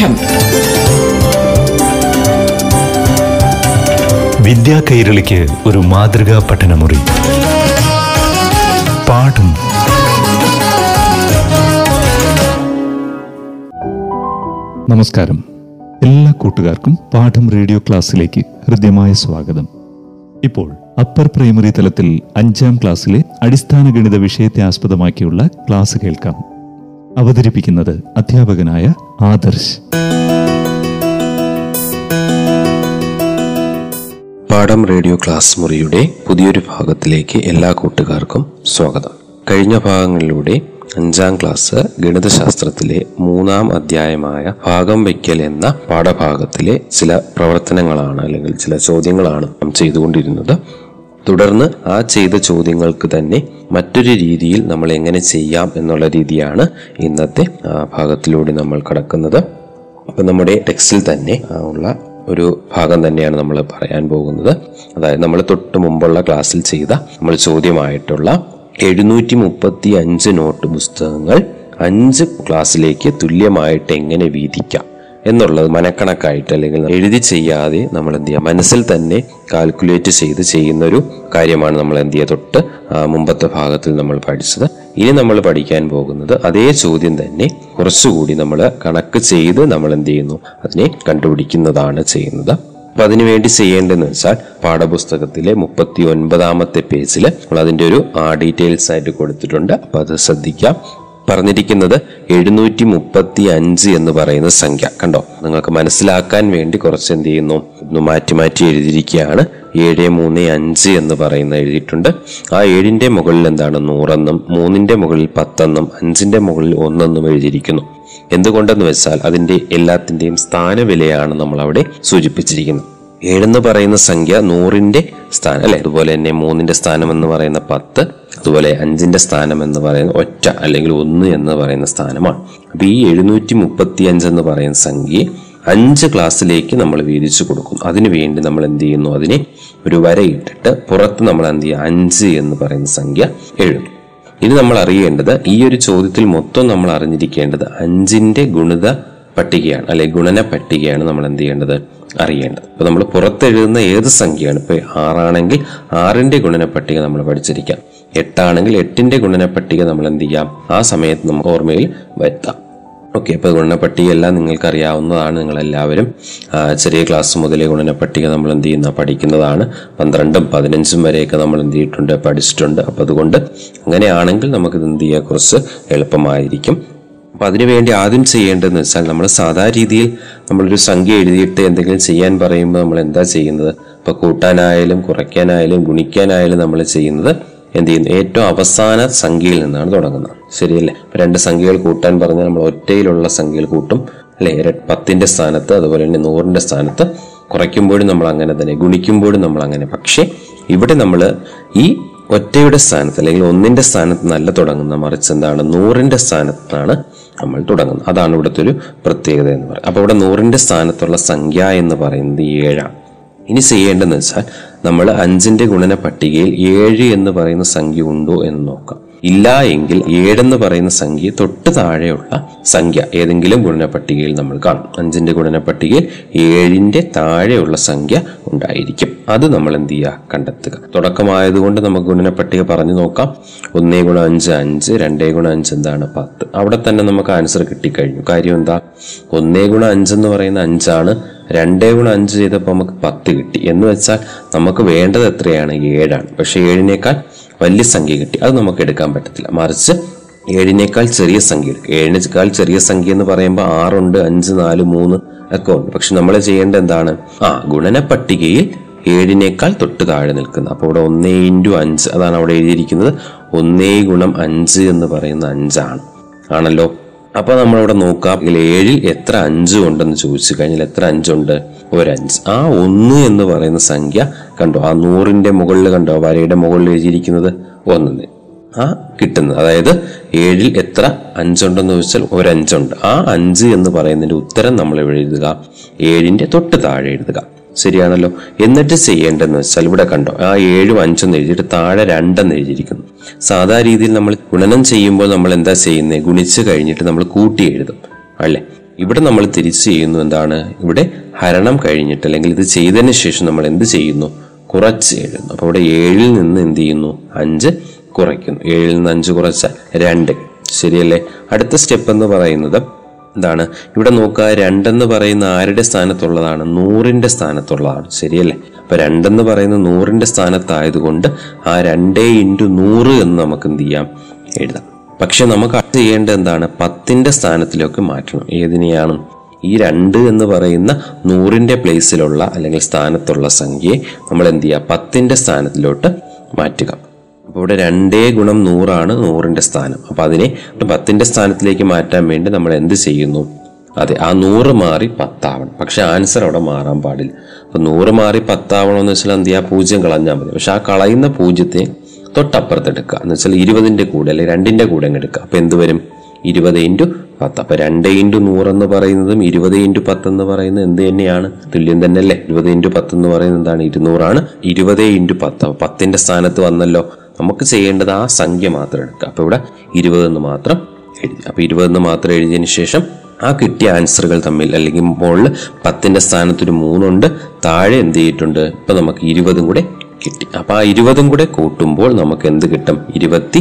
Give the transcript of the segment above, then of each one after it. പാഠം. വിദ്യാ കൈരളിക്ക് ഒരു മാതൃകാ പഠനമുറി പാഠം. നമസ്കാരം, എല്ലാ കൂട്ടുകാർക്കും പാഠം റേഡിയോ ക്ലാസ്സിലേക്ക് ഹൃദ്യമായ സ്വാഗതം. ഇപ്പോൾ അപ്പർ പ്രൈമറി തലത്തിൽ 5ാം ക്ലാസ്സിലെ അടിസ്ഥാന ഗണിത വിഷയത്തെ ആസ്പദമാക്കിയുള്ള ക്ലാസ് കേൾക്കാം. അവതരിപ്പിക്കുന്നത് അധ്യാപകനായ ആദർശ്. പാഠം റേഡിയോ ക്ലാസ് മുറിയുടെ പുതിയൊരു ഭാഗത്തിലേക്ക് എല്ലാ കൂട്ടുകാർക്കും സ്വാഗതം. കഴിഞ്ഞ ഭാഗങ്ങളിലൂടെ 5ാം ക്ലാസ് ഗണിതശാസ്ത്രത്തിലെ 3ാം അധ്യായമായ ഭാഗം വയ്ക്കൽ എന്ന പാഠഭാഗത്തിലെ ചില പ്രവർത്തനങ്ങളാണ്, അല്ലെങ്കിൽ ചില ചോദ്യങ്ങളാണ് നാം ചെയ്തുകൊണ്ടിരുന്നത്. തുടർന്ന് ആ ചെയ്ത ചോദ്യങ്ങൾക്ക് തന്നെ മറ്റൊരു രീതിയിൽ നമ്മൾ എങ്ങനെ ചെയ്യാം എന്നുള്ള രീതിയാണ് ഇന്നത്തെ ഭാഗത്തിലൂടെ നമ്മൾ കടക്കുന്നത്. അപ്പം നമ്മുടെ ടെക്സ്റ്റിൽ തന്നെ ഉള്ള ഒരു ഭാഗം തന്നെയാണ് നമ്മൾ പറയാൻ പോകുന്നത്. അതായത് നമ്മൾ തൊട്ട് മുമ്പുള്ള ക്ലാസ്സിൽ ചെയ്ത നമ്മൾ ചോദ്യമായിട്ടുള്ള 735 നോട്ട് പുസ്തകങ്ങൾ 5 ക്ലാസ്സിലേക്ക് തുല്യമായിട്ട് എങ്ങനെ വീതിക്കാം എന്നുള്ളത് മനക്കണക്കായിട്ട്, അല്ലെങ്കിൽ എഴുതി ചെയ്യാതെ നമ്മൾ എന്ത് ചെയ്യുക, മനസ്സിൽ തന്നെ കാൽക്കുലേറ്റ് ചെയ്ത് ചെയ്യുന്നൊരു കാര്യമാണ് നമ്മൾ എന്ത് ചെയ്യുക തൊട്ട് മുമ്പത്തെ ഭാഗത്തിൽ നമ്മൾ പഠിച്ചത്. ഇനി നമ്മൾ പഠിക്കാൻ പോകുന്നത് അതേ ചോദ്യം തന്നെ കുറച്ചുകൂടി നമ്മൾ കണക്ക് ചെയ്ത് നമ്മൾ എന്ത് ചെയ്യുന്നു, അതിനെ കണ്ടുപിടിക്കുന്നതാണ് ചെയ്യുന്നത്. അപ്പം അതിനുവേണ്ടി ചെയ്യേണ്ടതെന്ന് വെച്ചാൽ പാഠപുസ്തകത്തിലെ 39ാമത്തെ പേജിൽ നമ്മൾ അതിൻ്റെ ഒരു ഡീറ്റെയിൽസ് ആയിട്ട് കൊടുത്തിട്ടുണ്ട്. അപ്പം അത് ശ്രദ്ധിക്കാം. പറഞ്ഞിരിക്കുന്നത് 735 എന്ന് പറയുന്ന സംഖ്യ കണ്ടോ, നിങ്ങൾക്ക് മനസ്സിലാക്കാൻ വേണ്ടി കുറച്ച് എന്ത് ചെയ്യുന്നു, ഒന്ന് മാറ്റി എഴുതിയിരിക്കുകയാണ്. 735 എന്ന് പറയുന്ന എഴുതിയിട്ടുണ്ട്. ആ 7ന്റെ മുകളിൽ എന്താണ് 100 എന്നും 3ന്റെ മുകളിൽ 10 എന്നും 5ന്റെ മുകളിൽ 1 എന്നും എഴുതിയിരിക്കുന്നു. എന്തുകൊണ്ടെന്ന് വെച്ചാൽ അതിൻ്റെ എല്ലാത്തിൻ്റെയും സ്ഥാനവിലയാണ് നമ്മൾ അവിടെ സൂചിപ്പിച്ചിരിക്കുന്നത്. 7 എന്ന് പറയുന്ന സംഖ്യ 100ന്റെ സ്ഥാനം അല്ലെ, അതുപോലെ തന്നെ 3ന്റെ സ്ഥാനം എന്ന് പറയുന്ന 10, അതുപോലെ 5ന്റെ സ്ഥാനം എന്ന് പറയുന്ന 1 അല്ലെങ്കിൽ 1 എന്ന് പറയുന്ന സ്ഥാനമാണ്. അപ്പൊ ഈ 735 എന്ന് പറയുന്ന സംഖ്യയെ 5 ക്ലാസ്സിലേക്ക് നമ്മൾ വീതിച്ചു കൊടുക്കും. അതിനുവേണ്ടി നമ്മൾ എന്ത് ചെയ്യുന്നു, അതിനെ ഒരു വരയിട്ടിട്ട് പുറത്ത് നമ്മൾ എന്ത് ചെയ്യുക, 5 എന്ന് പറയുന്ന സംഖ്യ എഴുതും. ഇനി നമ്മൾ അറിയേണ്ടത്, ഈ ഒരു ചോദ്യത്തിൽ മൊത്തം നമ്മൾ അറിഞ്ഞിരിക്കേണ്ടത് 5ന്റെ ഗുണിത പട്ടികയാണ്, അല്ലെങ്കിൽ ഗുണന പട്ടികയാണ് നമ്മൾ എന്ത് ചെയ്യേണ്ടത്, അറിയേണ്ടത്. അപ്പോൾ നമ്മൾ പുറത്തെഴുതുന്ന ഏത് സംഖ്യയാണ്, ഇപ്പോൾ 6 ആണെങ്കിൽ 6ന്റെ ഗുണന പട്ടിക നമ്മൾ പഠിച്ചിരിക്കാം. 8 ആണെങ്കിൽ 8ന്റെ ഗുണന പട്ടിക നമ്മൾ എന്ത് ചെയ്യാം, ആ സമയത്ത് നമുക്ക് ഓർമ്മയിൽ വരുത്താം. ഓക്കെ, അപ്പോൾ ഗുണനപ്പട്ടിക എല്ലാം നിങ്ങൾക്ക് അറിയാവുന്നതാണ്. നിങ്ങളെല്ലാവരും ചെറിയ ക്ലാസ് മുതലേ ഗുണനപ്പട്ടിക നമ്മൾ എന്ത് ചെയ്യുന്ന പഠിക്കുന്നതാണ്. 12ഉം 15ഉം വരെയൊക്കെ നമ്മൾ എന്ത് ചെയ്തിട്ടുണ്ട്, പഠിച്ചിട്ടുണ്ട്. അപ്പോൾ അതുകൊണ്ട് അങ്ങനെയാണെങ്കിൽ നമുക്കിത് എന്ത് ചെയ്യുക, കുറച്ച് എളുപ്പമായിരിക്കും. അപ്പം അതിനുവേണ്ടി ആദ്യം ചെയ്യേണ്ടതെന്ന് വെച്ചാൽ, നമ്മൾ സാധാ രീതിയിൽ നമ്മളൊരു സംഖ്യ എഴുതിയിട്ട് എന്തെങ്കിലും ചെയ്യാൻ പറയുമ്പോൾ നമ്മൾ എന്താ ചെയ്യുന്നത്, ഇപ്പോൾ കൂട്ടാനായാലും കുറയ്ക്കാനായാലും ഗുണിക്കാനായാലും നമ്മൾ ചെയ്യുന്നത് എന്ത് ചെയ്യുന്നു, ഏറ്റവും അവസാന സംഖ്യയിൽ നിന്നാണ് തുടങ്ങുന്നത്. ശരിയല്ലേ? ഇപ്പം 2 സംഖ്യകൾ കൂട്ടാൻ പറഞ്ഞാൽ നമ്മൾ ഒറ്റയിലുള്ള സംഖ്യകൾ കൂട്ടും അല്ലെ, 10ന്റെ സ്ഥാനത്ത്, അതുപോലെ തന്നെ 100ന്റെ സ്ഥാനത്ത്. കുറയ്ക്കുമ്പോഴും നമ്മൾ അങ്ങനെ തന്നെ, ഗുണിക്കുമ്പോഴും നമ്മൾ അങ്ങനെ. പക്ഷേ ഇവിടെ നമ്മൾ ഈ ഒറ്റയുടെ സ്ഥാനത്ത് അല്ലെങ്കിൽ 1ന്റെ സ്ഥാനത്ത് നല്ല തുടങ്ങുന്ന, മറിച്ച് എന്താണ് 100ന്റെ സ്ഥാനത്താണ് നമ്മൾ തുടങ്ങുന്നത്. അതാണ് ഇവിടുത്തെ ഒരു പ്രത്യേകത എന്ന് പറയുന്നത്. അപ്പോൾ ഇവിടെ 100ന്റെ സ്ഥാനത്തുള്ള സംഖ്യ എന്ന് പറയുന്നത് 7 ആണ്. ഇനി ചെയ്യേണ്ടതെന്ന് വെച്ചാൽ, നമ്മൾ 5ന്റെ ഗുണന പട്ടികയിൽ 7 എന്ന് പറയുന്ന സംഖ്യ ഉണ്ടോ എന്ന് നോക്കാം. ഇല്ല എങ്കിൽ 7 എന്ന് പറയുന്ന സംഖ്യ തൊട്ട് താഴെയുള്ള സംഖ്യ ഏതെങ്കിലും ഗുണന പട്ടികയിൽ നമ്മൾ കാണും. 5ന്റെ ഗുണന പട്ടികയിൽ 7ന്റെ താഴെയുള്ള സംഖ്യ ഉണ്ടായിരിക്കും. അത് നമ്മൾ എന്ത് ചെയ്യുക, കണ്ടെത്തുക. തുടക്കമായതുകൊണ്ട് നമുക്ക് ഗുണന പട്ടിക പറഞ്ഞു നോക്കാം. 1 ഗുണം 5 5, 2 ഗുണം 5 എന്താണ് 10. അവിടെ തന്നെ നമുക്ക് ആൻസർ കിട്ടിക്കഴിഞ്ഞു. കാര്യം എന്താ, 1 ഗുണം 5 എന്ന് പറയുന്ന 5 ആണ്. 2 ഗുണം 5 ചെയ്തപ്പോൾ നമുക്ക് 10 കിട്ടി. എന്ന് വെച്ചാൽ നമുക്ക് വേണ്ടത് എത്രയാണ്, 7 ആണ്. പക്ഷെ 7നേക്കാൾ വലിയ സംഖ്യ കിട്ടി, അത് നമുക്ക് എടുക്കാൻ പറ്റത്തില്ല. മറിച്ച് 7നേക്കാൾ ചെറിയ സംഖ്യ എടുക്കുക. 7നേക്കാൾ ചെറിയ സംഖ്യ എന്ന് പറയുമ്പോൾ 6 ഉണ്ട് 5 4 3 ഒക്കെ ഉണ്ട്. പക്ഷെ നമ്മൾ ചെയ്യേണ്ട എന്താണ്, ഗുണന പട്ടികയിൽ 7നേക്കാൾ തൊട്ട് താഴെ നിൽക്കുന്നത്. അപ്പോൾ ഇവിടെ 1 × 5 അതാണ് അവിടെ എഴുതിയിരിക്കുന്നത്. 1 ഗുണം 5 എന്ന് പറയുന്ന 5 ആണ്, ആണല്ലോ. അപ്പൊ നമ്മളിവിടെ നോക്കാം, 7ൽ എത്ര 5 ഉണ്ടെന്ന് ചോദിച്ചു കഴിഞ്ഞാൽ എത്ര 5 ഉണ്ട്, 1 5. ആ 1 എന്ന് പറയുന്ന സംഖ്യ കണ്ടോ, ആ 100ന്റെ മുകളിൽ കണ്ടോ, വരയുടെ മുകളിൽ എഴുതിയിരിക്കുന്നത് 1 കിട്ടുന്നത്. അതായത് 7ൽ എത്ര 5 ഉണ്ടെന്ന് ചോദിച്ചാൽ 1 5 ഉണ്ട്. ആ 5 എന്ന് പറയുന്നതിന്റെ ഉത്തരം നമ്മൾ ഇവിടെ എഴുതുക, 7ന്റെ തൊട്ട് താഴെ എഴുതുക. ശരിയാണല്ലോ. എന്നിട്ട് ചെയ്യേണ്ടതെന്ന് വെച്ചാൽ, ഇവിടെ കണ്ടോ ആ 7 5 എഴുതിയിട്ട് താഴെ 2 എഴുതിയിരിക്കുന്നു. സാധാ രീതിയിൽ നമ്മൾ ഗുണനം ചെയ്യുമ്പോൾ നമ്മൾ എന്താ ചെയ്യുന്നത്, ഗുണിച്ച് കഴിഞ്ഞിട്ട് നമ്മൾ കൂട്ടി എഴുതും അല്ലേ. ഇവിടെ നമ്മൾ തിരിച്ചു ചെയ്യുന്നു എന്താണ്, ഇവിടെ ഹരണം കഴിഞ്ഞിട്ട് അല്ലെങ്കിൽ ഇത് ചെയ്തതിന് ശേഷം നമ്മൾ എന്ത് ചെയ്യുന്നു, കുറച്ച് എഴുതുന്നു. അപ്പോൾ ഇവിടെ 7-ൽ നിന്ന് എന്ത് ചെയ്യുന്നു, 5 കുറയ്ക്കുന്നു. 7-ൽ നിന്ന് 5 കുറച്ച 2, ശരിയല്ലേ? അടുത്ത സ്റ്റെപ്പ് എന്ന് പറയുന്നത് എന്താണ്, ഇവിടെ നോക്കുക, 2 പറയുന്ന ആരുടെ സ്ഥാനത്തുള്ളതാണ്, 100-ന്റെ സ്ഥാനത്തുള്ളതാണ്, ശരിയല്ലേ? അപ്പൊ 2 പറയുന്ന 100-ന്റെ സ്ഥാനത്തായതുകൊണ്ട് ആ 2 × 100 എന്ന് നമുക്ക് എന്ത് ചെയ്യാം, എഴുതാം. പക്ഷെ നമുക്ക് അത് ചെയ്യേണ്ടത് എന്താണ്, 10-ന്റെ സ്ഥാനത്തിലേക്ക് മാറ്റണം. ഏതിനെയാണ്, ഈ 2 എന്ന് പറയുന്ന 100-ന്റെ പ്ലേസിലുള്ള അല്ലെങ്കിൽ സ്ഥാനത്തുള്ള സംഖ്യയെ നമ്മൾ എന്ത് ചെയ്യുക, 10-ന്റെ സ്ഥാനത്തിലോട്ട് മാറ്റുക. അപ്പോൾ ഇവിടെ 2 × 100 ആണ് 100-ന്റെ സ്ഥാനം. അപ്പോൾ അതിനെ 10-ന്റെ സ്ഥാനത്തിലേക്ക് മാറ്റാൻ വേണ്ടി നമ്മൾ എന്ത് ചെയ്യുന്നു, അതെ, ആ 100 മാറി 10 ആവണം. പക്ഷെ ആൻസർ അവിടെ മാറാൻ പാടില്ല. അപ്പോൾ 100 മാറി 10 ആവണമെന്ന് വെച്ചാൽ എന്ത് ചെയ്യുക, 0 കളഞ്ഞാൽ മതി. പക്ഷെ ആ കളയുന്ന 0-ത്തെ തൊട്ടപ്പുറത്തെടുക്കുക എന്ന് വെച്ചാൽ 20-ന്റെ കൂടെ അല്ലെങ്കിൽ 2-ന്റെ കൂടെ എടുക്കുക. അപ്പോൾ എന്ത് വരും, 20 × 10. അപ്പൊ 2 × 100 എന്ന് പറയുന്നതും 20 × 10 എന്ന് പറയുന്നത് എന്ത് തന്നെയാണ്, തുല്യം തന്നെ അല്ലേ? 20 × 10 എന്ന് പറയുന്നത് എന്താണ്, 200 ആണ്. 20 × 10, 10-ന്റെ സ്ഥാനത്ത് വന്നല്ലോ. നമുക്ക് ചെയ്യേണ്ടത് ആ സംഖ്യ മാത്രം എടുക്കുക. അപ്പൊ ഇവിടെ 20 എന്ന് മാത്രം എഴുതി. അപ്പൊ 20 എന്ന് മാത്രം എഴുതിയതിന് ശേഷം ആ കിട്ടിയ ആൻസറുകൾ തമ്മിൽ അല്ലെങ്കിൽ മുകളിൽ 10-ന്റെ സ്ഥാനത്തൊരു 3 ഉണ്ട്, താഴെ എന്ത് ചെയ്തിട്ടുണ്ട്, ഇപ്പൊ നമുക്ക് 20-ഉം കൂടെ കിട്ടി. അപ്പൊ ആ 20-ഉം കൂടെ കൂട്ടുമ്പോൾ നമുക്ക് എന്ത് കിട്ടും, 23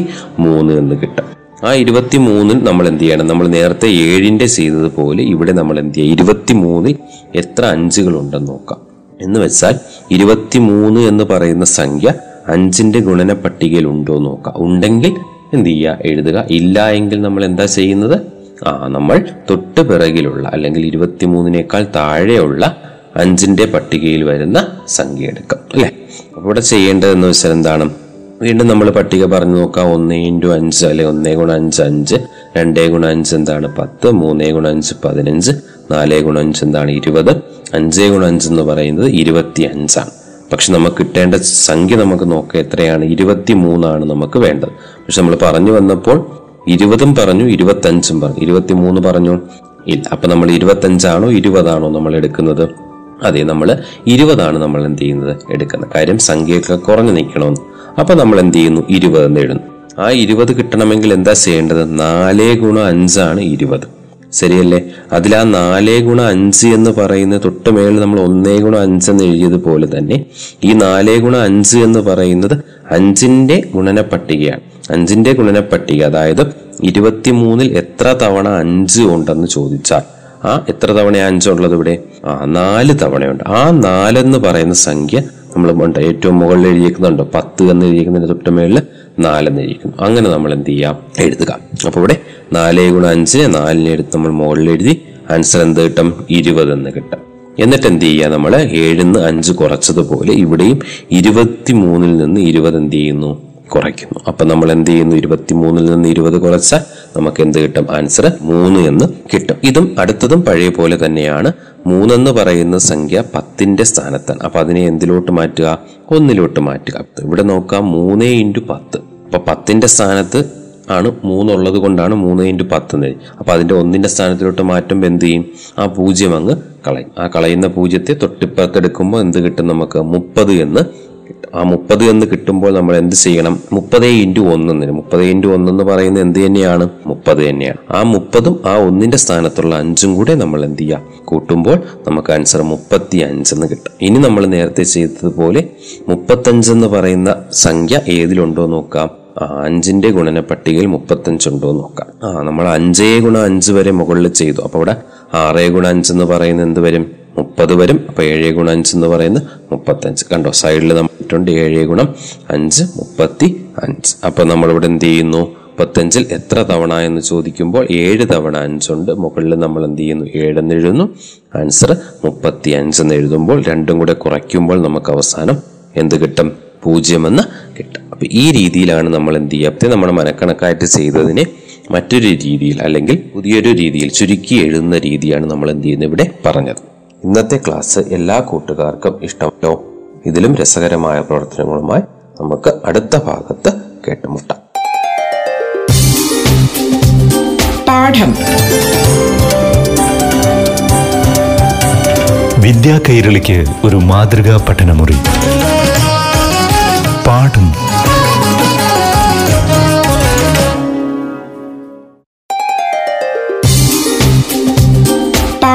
എന്ന് കിട്ടും. ആ 23-ൽ നമ്മൾ എന്ത് ചെയ്യണം, നമ്മൾ നേരത്തെ 7-ന്റെ ചെയ്തതുപോലെ ഇവിടെ നമ്മൾ എന്ത് ചെയ്യുക, 23 എത്ര 5കളുണ്ടെന്ന് നോക്കാം. എന്ന് വെച്ചാൽ 23 എന്ന് പറയുന്ന സംഖ്യ 5-ന്റെ ഗുണന പട്ടികയിൽ ഉണ്ടോ എന്ന് നോക്കുക. ഉണ്ടെങ്കിൽ എന്ത് ചെയ്യുക, എഴുതുക. ഇല്ല എങ്കിൽ നമ്മൾ എന്താ ചെയ്യുന്നത്, നമ്മൾ തൊട്ട് പിറകിലുള്ള അല്ലെങ്കിൽ 23-നേക്കാൾ താഴെയുള്ള 5-ന്റെ പട്ടികയിൽ വരുന്ന സംഖ്യ എടുക്കാം, അല്ലെ? അപ്പോൾ ഇവിടെ ചെയ്യേണ്ടതെന്ന് വെച്ചാൽ എന്താണ്, വീണ്ടും നമ്മൾ പട്ടിക പറഞ്ഞു നോക്കാം. 1 × 5 അല്ലെ, 1 × 5 5, 2 × 5 എന്താണ് 10, 3 × 5 15, 4 × 5 എന്താണ് 20, 5 × 5 എന്ന് പറയുന്നത് 25-ആണ്. പക്ഷെ നമുക്ക് കിട്ടേണ്ട സംഖ്യ നമുക്ക് നോക്കാം എത്രയാണ്, 23-ആണ് നമുക്ക് വേണ്ടത്. പക്ഷെ നമ്മൾ പറഞ്ഞു വന്നപ്പോൾ 20-ഉം പറഞ്ഞു 25-ഉം പറഞ്ഞു, 23 പറഞ്ഞു ഇല്ല. അപ്പൊ നമ്മൾ 25-ആണോ 20-ആണോ നമ്മൾ എടുക്കുന്നത്, അതെ, നമ്മൾ 20-ആണ് നമ്മൾ എന്ത് ചെയ്യുന്നത് എടുക്കുന്നത്. കാര്യം സംഖ്യയൊക്കെ കുറഞ്ഞു നിൽക്കണമെന്ന്. അപ്പൊ നമ്മൾ എന്ത് ചെയ്യുന്നു, 20 എന്ന് എഴുതുന്നു. ആ 20 കിട്ടണമെങ്കിൽ എന്താ ചെയ്യേണ്ടത്, 4 × 5 ആണ് 20, ശരിയല്ലേ? അതിൽ ആ 4 × 5 എന്ന് പറയുന്ന തൊട്ട് മേളിൽ നമ്മൾ 1 × 5 എന്ന് എഴുതിയതുപോലെ തന്നെ ഈ 4 × 5 എന്ന് പറയുന്നത് 5-ന്റെ ഗുണന പട്ടികയാണ്. 5-ന്റെ ഗുണന പട്ടിക, അതായത് 23-ൽ എത്ര തവണ 5 ഉണ്ടെന്ന് ചോദിച്ചാൽ ആ എത്ര തവണ 5 ഉള്ളത് ഇവിടെ 4 തവണയുണ്ട്. ആ 4 എന്ന് പറയുന്ന സംഖ്യ നമ്മൾ ഏറ്റവും മുകളിൽ എഴുതിയിരിക്കുന്നുണ്ടോ, 10 എന്ന് എഴുതിയിരിക്കുന്നതിന് തൊട്ട് മേളിൽ 4 എന്ന് എഴുതിയിരിക്കുന്നു. അങ്ങനെ നമ്മൾ എന്ത് ചെയ്യാം, എഴുതുക. അപ്പൊ ഇവിടെ 4 × 5 4-നെ എടുത്ത് നമ്മൾ മുകളിൽ എഴുതി ആൻസർ എന്ത് കിട്ടും, 20 എന്ന് കിട്ടും. എന്നിട്ട് എന്ത് ചെയ്യുക, നമ്മൾ 7-ന്ന് 5 കുറച്ചതുപോലെ ഇവിടെയും 23-ൽ നിന്ന് 20 എന്ത് ചെയ്യുന്നു, കുറയ്ക്കുന്നു. അപ്പൊ നമ്മൾ എന്ത് ചെയ്യുന്നു, 23-ൽ നിന്ന് 20 കുറച്ച നമുക്ക് എന്ത് കിട്ടും, ആൻസർ 3 എന്ന് കിട്ടും. ഇതും അടുത്തതും പഴയ പോലെ തന്നെയാണ്. 3 എന്ന് പറയുന്ന സംഖ്യ 10-ന്റെ സ്ഥാനത്താണ്. അപ്പൊ അതിനെ എന്തിലോട്ട് മാറ്റുക, 1-ലോട്ട് മാറ്റുക. ഇവിടെ നോക്കാം, 3 × 10. അപ്പൊ 10-ന്റെ സ്ഥാനത്ത് ആണ് 3 ഉള്ളത് കൊണ്ടാണ് 3 × 10 എന്ന്. അപ്പൊ അതിന്റെ 1-ന്റെ സ്ഥാനത്തിലോട്ട് മാറ്റുമ്പോൾ എന്ത് ചെയ്യും, ആ 0 അങ്ങ് കളയും. ആ കളയുന്ന 0-ത്തെ തൊട്ടിപ്പുറത്തെടുക്കുമ്പോൾ എന്ത് കിട്ടും, നമുക്ക് 30 എന്ന് കിട്ടും. ആ 30 എന്ന് കിട്ടുമ്പോൾ നമ്മൾ എന്ത് ചെയ്യണം, 30 × 1. 30 × 1 എന്ന് പറയുന്നത് എന്ത് തന്നെയാണ്, 30 തന്നെയാണ്. ആ 30-ഉം ആ 1-ന്റെ സ്ഥാനത്തുള്ള 5-ഉം കൂടെ നമ്മൾ എന്ത് ചെയ്യുക, കൂട്ടുമ്പോൾ നമുക്ക് ആൻസർ 35 എന്ന് കിട്ടും. ഇനി നമ്മൾ നേരത്തെ ചെയ്തതുപോലെ 35 എന്ന് പറയുന്ന സംഖ്യ ഏതിലുണ്ടോ നോക്കാം. 5-ന്റെ ഗുണന പട്ടികയിൽ 35 ഉണ്ടോ നോക്കാം. നമ്മൾ 5 × 5 വരെ മുകളിൽ ചെയ്തു. അപ്പൊ ഇവിടെ 6 × 5 എന്ന് പറയുന്നത് എന്ത് വരും, 30 വരും. അപ്പൊ 7 × 5 എന്ന് പറയുന്നത് 35. കണ്ടോ, സൈഡിൽ നമ്മൾ ഇട്ടുണ്ട് 7 × 5 35. അപ്പൊ നമ്മളിവിടെ എന്ത് ചെയ്യുന്നു, 35-ൽ എത്ര തവണ എന്ന് ചോദിക്കുമ്പോൾ 7 തവണ 5 ഉണ്ട്. മുകളിൽ നമ്മൾ എന്ത് ചെയ്യുന്നു, 7 എന്ന് എഴുതുന്നു. ആൻസർ 35 എന്ന് എഴുതുമ്പോൾ 2-ഉം കൂടെ കുറയ്ക്കുമ്പോൾ നമുക്ക് അവസാനം എന്ത് കിട്ടും, 0 എന്ന് കിട്ടും. അപ്പൊ ഈ രീതിയിലാണ് നമ്മൾ എന്ത് ചെയ്യുക, നമ്മുടെ മനക്കണക്കായിട്ട് ചെയ്തതിനെ മറ്റൊരു രീതിയിൽ അല്ലെങ്കിൽ പുതിയൊരു രീതിയിൽ ചുരുക്കി എഴുതുന്ന രീതിയാണ് നമ്മൾ എന്ത് ചെയ്യുന്നത് ഇവിടെ പറഞ്ഞത്. ഇന്നത്തെ ക്ലാസ് എല്ലാ കൂട്ടുകാർക്കും ഇഷ്ടമല്ലോ. ഇതിലും രസകരമായ പ്രവർത്തനങ്ങളുമായി നമുക്ക് അടുത്ത ഭാഗത്ത് കേട്ടുമുട്ടാം. പാഠം വിദ്യാ കൈരളിക്ക് ഒരു മാതൃകാ പഠനമുറി. പാഠം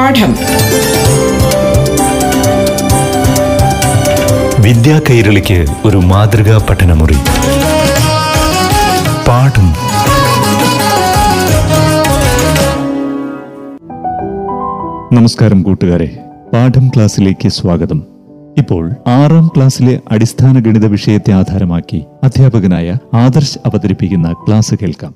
പാഠം. വിദ്യാ കൈരളിക്ക് ഒരു മാതൃകാ പഠനമുറി. പാഠം. നമസ്കാരം കൂട്ടുകാരെ, പാഠം ക്ലാസ്സിലേക്ക് സ്വാഗതം. ഇപ്പോൾ 6ാം ക്ലാസ്സിലെ അടിസ്ഥാന ഗണിത വിഷയത്തെ ആധാരമാക്കി അധ്യാപകനായ ആദർശ് അവതരിപ്പിക്കുന്ന ക്ലാസ് കേൾക്കാം.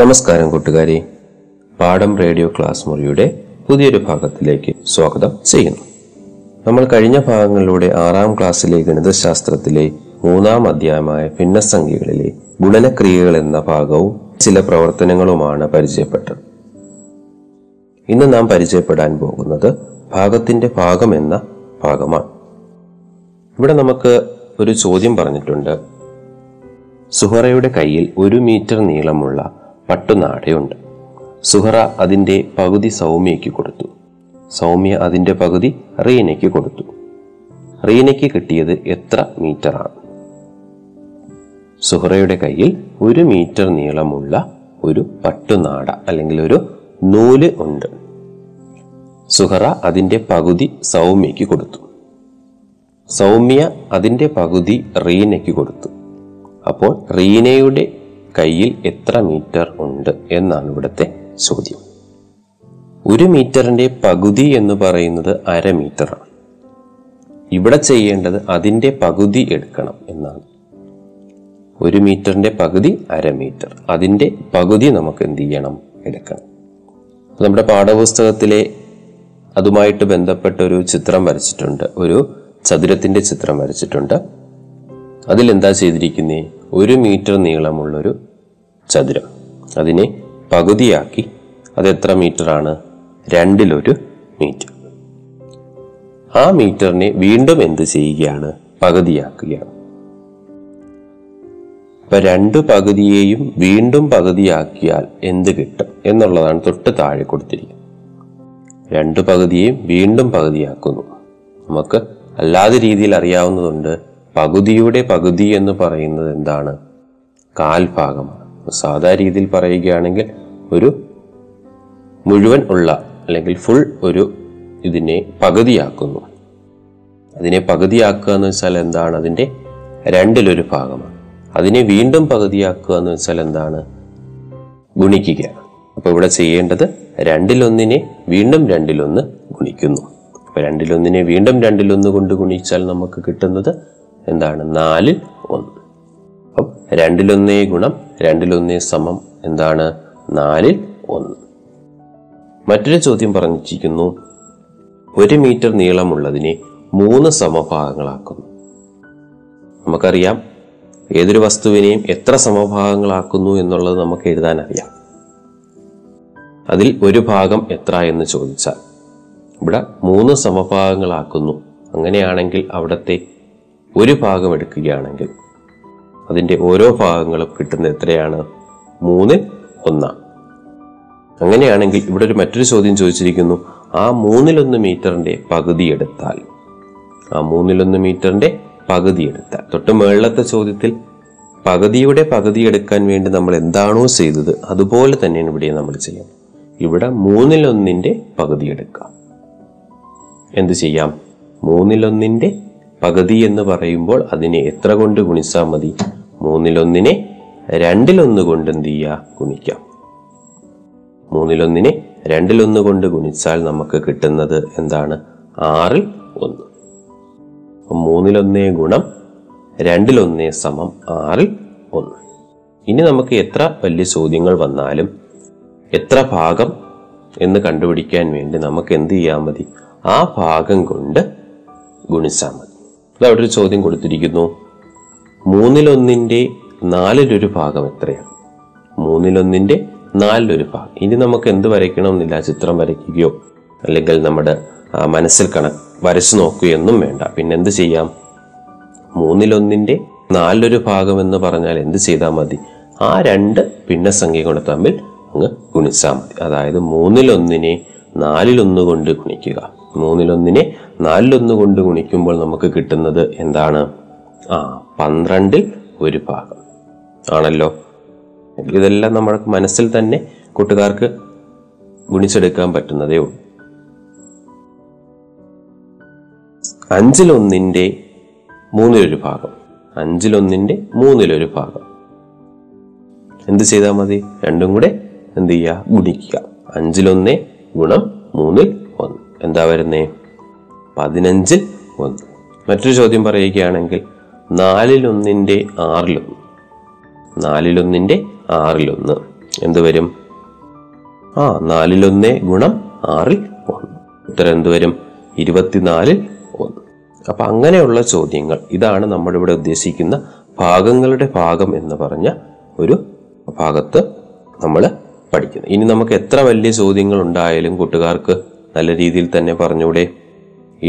നമസ്കാരം കൂട്ടുകാരെ, പാഠം റേഡിയോ ക്ലാസ് മുറിയുടെ പുതിയൊരു ഭാഗത്തിലേക്ക് സ്വാഗതം ചെയ്യുന്നു. നമ്മൾ കഴിഞ്ഞ ഭാഗങ്ങളിലൂടെ 6ാം ക്ലാസ്സിലെ ഗണിതശാസ്ത്രത്തിലെ 3ാം അധ്യായമായ ഭിന്നസംഖ്യകളിലെ ഗുണനക്രിയകൾ എന്ന ഭാഗവും ചില പ്രവർത്തനങ്ങളുമാണ് പരിചയപ്പെട്ടത്. ഇന്ന് നാം പരിചയപ്പെടാൻ പോകുന്നത് ഭാഗത്തിന്റെ ഭാഗം എന്ന ഭാഗമാണ്. ഇവിടെ നമുക്ക് ഒരു ചോദ്യം പറഞ്ഞിട്ടുണ്ട്. സുഹറയുടെ കയ്യിൽ 1 മീറ്റർ നീളമുള്ള പട്ടുനാടയുണ്ട്. സുഹറ അതിന്റെ പകുതി സൗമ്യയ്ക്ക് കൊടുത്തു. സൗമ്യ അതിന്റെ പകുതി റീനയ്ക്ക് കൊടുത്തു. റീനയ്ക്ക് കിട്ടിയത് എത്ര മീറ്ററാണ്? സുഹറയുടെ കയ്യിൽ 1 മീറ്റർ നീളമുള്ള ഒരു പട്ടുനാട അല്ലെങ്കിൽ ഒരു നൂല് ഉണ്ട്. സുഹറ അതിന്റെ പകുതി സൗമ്യയ്ക്ക് കൊടുത്തു. സൗമ്യ അതിന്റെ പകുതി റീനയ്ക്ക് കൊടുത്തു. അപ്പോൾ റീനയുടെ കയ്യിൽ എത്ര മീറ്റർ ഉണ്ട് എന്നാണ് ഇവിടുത്തെ ചോദ്യം. 1 മീറ്ററിന്റെ പകുതി എന്ന് പറയുന്നത് അരമീറ്ററാണ്. ഇവിടെ ചെയ്യേണ്ടത് അതിന്റെ പകുതി എടുക്കണം എന്നാണ്. 1 മീറ്ററിന്റെ പകുതി അരമീറ്റർ, അതിന്റെ പകുതി നമുക്ക് എന്ത് ചെയ്യണം? എടുക്കണം. നമ്മുടെ പാഠപുസ്തകത്തിലെ അതുമായിട്ട് ബന്ധപ്പെട്ട ഒരു ചിത്രം വരച്ചിട്ടുണ്ട്, ഒരു ചതുരത്തിന്റെ ചിത്രം വരച്ചിട്ടുണ്ട്. അതിലെന്താ ചെയ്തിരിക്കുന്നേ? 1 മീറ്റർ നീളമുള്ളൊരു ചതുരം, അതിനെ പകുതിയാക്കി അത് എത്ര മീറ്ററാണ്? 2/1 മീറ്റർ. ആ മീറ്ററിനെ വീണ്ടും എന്ത് ചെയ്യുകയാണ്? പകുതിയാക്കുകയാണ്. അപ്പൊ 2 പകുതിയെയും വീണ്ടും പകുതിയാക്കിയാൽ എന്ത് കിട്ടും എന്നുള്ളതാണ് തൊട്ട് താഴെ കൊടുത്തിരിക്കുന്നത്. 2 പകുതിയെയും വീണ്ടും പകുതിയാക്കുന്നു. നമുക്ക് അല്ലാതെ രീതിയിൽ അറിയാവുന്നതുണ്ട്. പകുതിയുടെ പകുതി എന്ന് പറയുന്നത് എന്താണ്? കാൽഭാഗമാണ്. സാധാ രീതിയിൽ പറയുകയാണെങ്കിൽ ഒരു മുഴുവൻ ഉള്ള അല്ലെങ്കിൽ ഫുൾ ഒരു ഇതിനെ പകുതിയാക്കുന്നു. അതിനെ പകുതിയാക്കുക എന്ന് വെച്ചാൽ എന്താണ്? അതിൻ്റെ 2/1 ഭാഗമാണ്. അതിനെ വീണ്ടും പകുതിയാക്കുക എന്ന് വെച്ചാൽ എന്താണ്? ഗുണിക്കുക. അപ്പോൾ ഇവിടെ ചെയ്യേണ്ടത് 2/1 വീണ്ടും 2/1 ഗുണിക്കുന്നു. അപ്പോൾ 2/1 വീണ്ടും 2/1 കൊണ്ട് ഗുണിച്ചാൽ നമുക്ക് കിട്ടുന്നത് എന്താണ്? 4/1. അപ്പം 2/1 ഗുണം 2/1 സമം എന്താണ്? 4/1. മറ്റൊരു ചോദ്യം പറഞ്ഞിരിക്കുന്നു, 1 മീറ്റർ നീളമുള്ളതിനെ 3 സമഭാഗങ്ങളാക്കുന്നു. നമുക്കറിയാം ഏതൊരു വസ്തുവിനെയും എത്ര സമഭാഗങ്ങളാക്കുന്നു എന്നുള്ളത് നമുക്ക് എഴുതാൻ അറിയാം. അതിൽ ഒരു ഭാഗം എത്ര എന്ന് ചോദിച്ചാൽ ഇവിടെ 3 സമഭാഗങ്ങളാക്കുന്നു. അങ്ങനെയാണെങ്കിൽ അവിടത്തെ ഒരു ഭാഗം എടുക്കുകയാണെങ്കിൽ അതിൻ്റെ ഓരോ ഭാഗങ്ങളും കിട്ടുന്നത് എത്രയാണ്? 3/1. അങ്ങനെയാണെങ്കിൽ ഇവിടെ ഒരു മറ്റൊരു ചോദ്യം ചോദിച്ചിരിക്കുന്നു, ആ 1/3 മീറ്ററിന്റെ പകുതി എടുത്താൽ. ആ 1/3 മീറ്ററിന്റെ പകുതി എടുത്താൽ, തൊട്ട് മേളിലത്തെ ചോദ്യത്തിൽ പകുതിയുടെ പകുതി എടുക്കാൻ വേണ്ടി നമ്മൾ എന്താണോ ചെയ്തത് അതുപോലെ തന്നെയാണ് ഇവിടെ നമ്മൾ ചെയ്യണം. ഇവിടെ 1/1 പകുതി എടുക്കാം. എന്ത് ചെയ്യാം? 1/1 പകുതി എന്ന് പറയുമ്പോൾ അതിനെ എത്ര കൊണ്ട് ഗുണിച്ചാൽ മതി? 1/1 2/1 കൊണ്ട് എന്ത് ചെയ്യുക? ഗുണിക്കാം. 1/1 2/1 കൊണ്ട് ഗുണിച്ചാൽ നമുക്ക് കിട്ടുന്നത് എന്താണ്? 6/1. 1/1 ഗുണം 2/1 സമം 6/1. ഇനി നമുക്ക് എത്ര വലിയ ചോദ്യങ്ങൾ വന്നാലും എത്ര ഭാഗം എന്ന് കണ്ടുപിടിക്കാൻ വേണ്ടി നമുക്ക് എന്ത് ചെയ്യാൻ മതി? ആ ഭാഗം കൊണ്ട് ഗുണിച്ചാൽ മതി. അതവിടെ ഒരു ചോദ്യം കൊടുത്തിരിക്കുന്നു, 1/1 4/1 ഭാഗം എത്രയാണ്? 1/1 4/1 ഭാഗം. ഇനി നമുക്ക് എന്ത് വരയ്ക്കണമെന്നില്ല, ചിത്രം വരയ്ക്കുകയോ അല്ലെങ്കിൽ നമ്മുടെ മനസ്സിൽ വരച്ചു നോക്കുകയൊന്നും വേണ്ട. പിന്നെന്ത് ചെയ്യാം? 1/1 4/1 ഭാഗം എന്ന് പറഞ്ഞാൽ എന്ത് ചെയ്താൽ മതി? ആ 2 ഭിന്നസംഖ്യകൾ തമ്മിൽ അങ്ങ് ഗുണിച്ചാൽ മതി. അതായത് 1/1 4/1 കൊണ്ട് ഗുണിക്കുക. 1/1 4/1 കൊണ്ട് ഗുണിക്കുമ്പോൾ നമുക്ക് കിട്ടുന്നത് എന്താണ്? 12/1 ഭാഗം ആണല്ലോ. ഇതെല്ലാം നമ്മൾക്ക് മനസ്സിൽ തന്നെ കൂട്ടുകാർക്ക് ഗുണിച്ചെടുക്കാൻ പറ്റുന്നതേ ഉള്ളൂ. 5/3 എന്ത് ചെയ്താൽ മതി? രണ്ടും കൂടെ എന്ത് ചെയ്യുക? ഗുണിക്കുക. 5/1 × 3/1 എന്താ വരുന്നേ? 15/1. മറ്റൊരു ചോദ്യം പറയുകയാണെങ്കിൽ 4/1 × 6/1 4/1 × 6/1 എന്ത് വരും? 4/1 × 6/1 ഉത്തരം എന്ത് വരും? 24/1. അപ്പൊ അങ്ങനെയുള്ള ചോദ്യങ്ങൾ, ഇതാണ് നമ്മുടെ ഇവിടെ ഉദ്ദേശിക്കുന്ന ഭാഗങ്ങളുടെ ഭാഗം എന്ന് പറഞ്ഞ ഒരു ഭാഗത്ത് നമ്മൾ പഠിക്കുന്നത്. ഇനി നമുക്ക് എത്ര വലിയ ചോദ്യങ്ങൾ ഉണ്ടായാലും കൂട്ടുകാർക്ക് നല്ല രീതിയിൽ തന്നെ പറഞ്ഞൂടെ?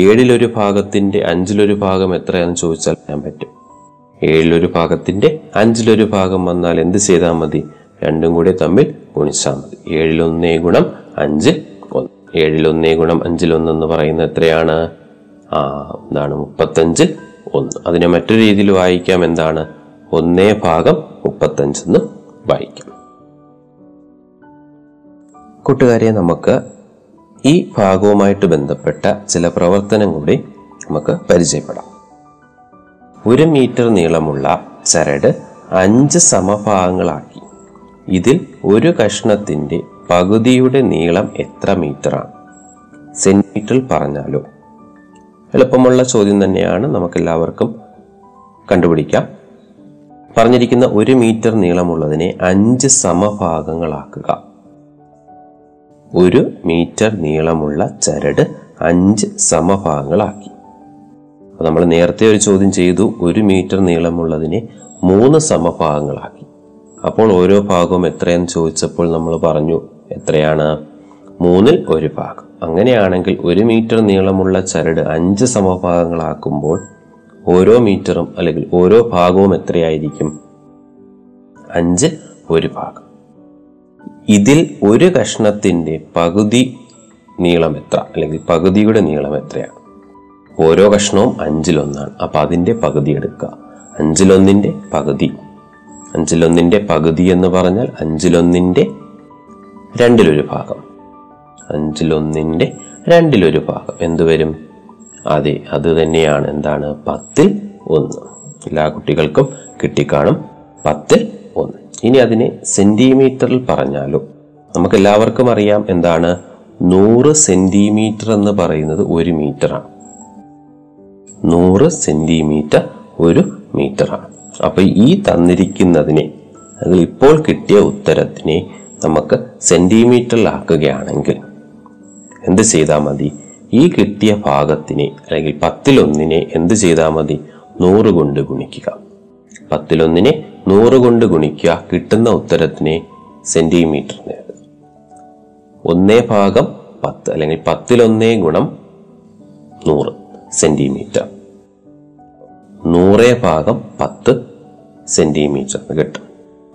7/ഭാഗത്തിന്റെ 5/ഭാഗം എത്രയാണെന്ന് ചോദിച്ചാൽ ഞാൻ പറ്റും. 7/ഭാഗത്തിന്റെ 5/ഭാഗം വന്നാൽ എന്ത് ചെയ്താൽ മതി? രണ്ടും കൂടെ തമ്മിൽ ഗുണിച്ചാൽ മതി. 7/1 × 5/1 7/1 × 5/1 എന്ന് പറയുന്നത് എത്രയാണ്? എന്താണ്? 35/1. അതിനെ മറ്റൊരു രീതിയിൽ വായിക്കാം. എന്താണ്? 1/35 എന്ന് വായിക്കാം. കൂട്ടുകാരെ, നമുക്ക് ഈ ഭാഗവുമായിട്ട് ബന്ധപ്പെട്ട ചില പ്രവർത്തനം കൂടി നമുക്ക് പരിചയപ്പെടാം. 1 മീറ്റർ നീളമുള്ള ചരട് 5 സമഭാഗങ്ങളാക്കി. ഇതിൽ ഒരു കഷ്ണത്തിന്റെ പകുതിയുടെ നീളം എത്ര മീറ്ററാണ്? സെന്റിമീറ്ററിൽ പറഞ്ഞാലോ? എളുപ്പമുള്ള ചോദ്യം തന്നെയാണ്, നമുക്കെല്ലാവർക്കും കണ്ടുപിടിക്കാം. പറഞ്ഞിരിക്കുന്ന 1 മീറ്റർ നീളമുള്ളതിനെ 5 സമഭാഗങ്ങളാക്കുക. 1 മീറ്റർ നീളമുള്ള ചരട് 5 സമഭാഗങ്ങളാക്കി. നമ്മൾ നേരത്തെ ഒരു ചോദ്യം ചെയ്തു, 1 മീറ്റർ നീളമുള്ളതിനെ 3 സമഭാഗങ്ങളാക്കി. അപ്പോൾ ഓരോ ഭാഗവും എത്രയെന്ന് ചോദിച്ചപ്പോൾ നമ്മൾ പറഞ്ഞു എത്രയാണ്? 3/1. അങ്ങനെയാണെങ്കിൽ 1 മീറ്റർ നീളമുള്ള ചരട് 5 സമഭാഗങ്ങളാക്കുമ്പോൾ ഓരോ മീറ്ററും അല്ലെങ്കിൽ ഓരോ ഭാഗവും എത്രയായിരിക്കും? 5/1. ഇതിൽ ഒരു കഷ്ണത്തിന്റെ പകുതി നീളം എത്ര അല്ലെങ്കിൽ പകുതിയുടെ നീളം എത്രയാണ്? ഓരോ കഷ്ണവും 1/1. അപ്പൊ അതിന്റെ പകുതി എടുക്കുക. 5/1 5/1 എന്ന് പറഞ്ഞാൽ 5/2 5/2 എന്ത് വരും? അതെ, അത് തന്നെയാണ്. എന്താണ്? 10/1. എല്ലാ കുട്ടികൾക്കും കിട്ടിക്കാണും. 10/1. ഇനി അതിനെ സെന്റിമീറ്ററിൽ പറഞ്ഞാലോ? നമുക്ക് എല്ലാവർക്കും അറിയാം എന്താണ്? 100 സെന്റിമീറ്റർ എന്ന് പറയുന്നത് 1 മീറ്ററാണ്. 100 സെന്റിമീറ്റർ 1 മീറ്ററാണ്. അപ്പൊ ഈ തന്നിരിക്കുന്നതിനെ, അത് ഇപ്പോൾ കിട്ടിയ ഉത്തരത്തിനെ നമുക്ക് സെന്റിമീറ്ററിലാക്കുകയാണെങ്കിൽ എന്ത് ചെയ്താൽ മതി? ഈ കിട്ടിയ ഭാഗത്തിനെ അല്ലെങ്കിൽ 10/1 എന്ത് ചെയ്താൽ മതി? 100 കൊണ്ട് ഗുണിക്കുക. 10/1 100 കൊണ്ട് ഗുണിക്കുക. കിട്ടുന്ന ഉത്തരത്തിനെ സെന്റിമീറ്ററിന് 1/10 അല്ലെങ്കിൽ 10/1 × 100 സെന്റിമീറ്റർ. 100/10 സെന്റിമീറ്റർ കിട്ടും.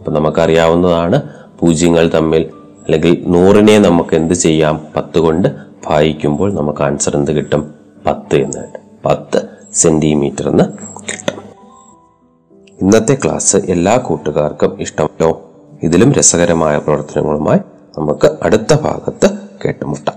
അപ്പം നമുക്കറിയാവുന്നതാണ്, പൂജ്യങ്ങൾ തമ്മിൽ അല്ലെങ്കിൽ 100-നെ നമുക്ക് എന്ത് ചെയ്യാം? 10 കൊണ്ട് ഭാഗിക്കുമ്പോൾ നമുക്ക് ആൻസർ എന്ത് കിട്ടും? 10 എന്ന് കിട്ടും. 10 സെന്റിമീറ്റർ എന്ന് കിട്ടും. ഇന്നത്തെ ക്ലാസ് എല്ലാ കൂട്ടുകാർക്കും ഇഷ്ടമല്ലോ? ഇതിലും രസകരമായ പ്രവർത്തനങ്ങളുമായി നമുക്ക് അടുത്ത ഭാഗത്ത് കേട്ടുമുട്ടാം.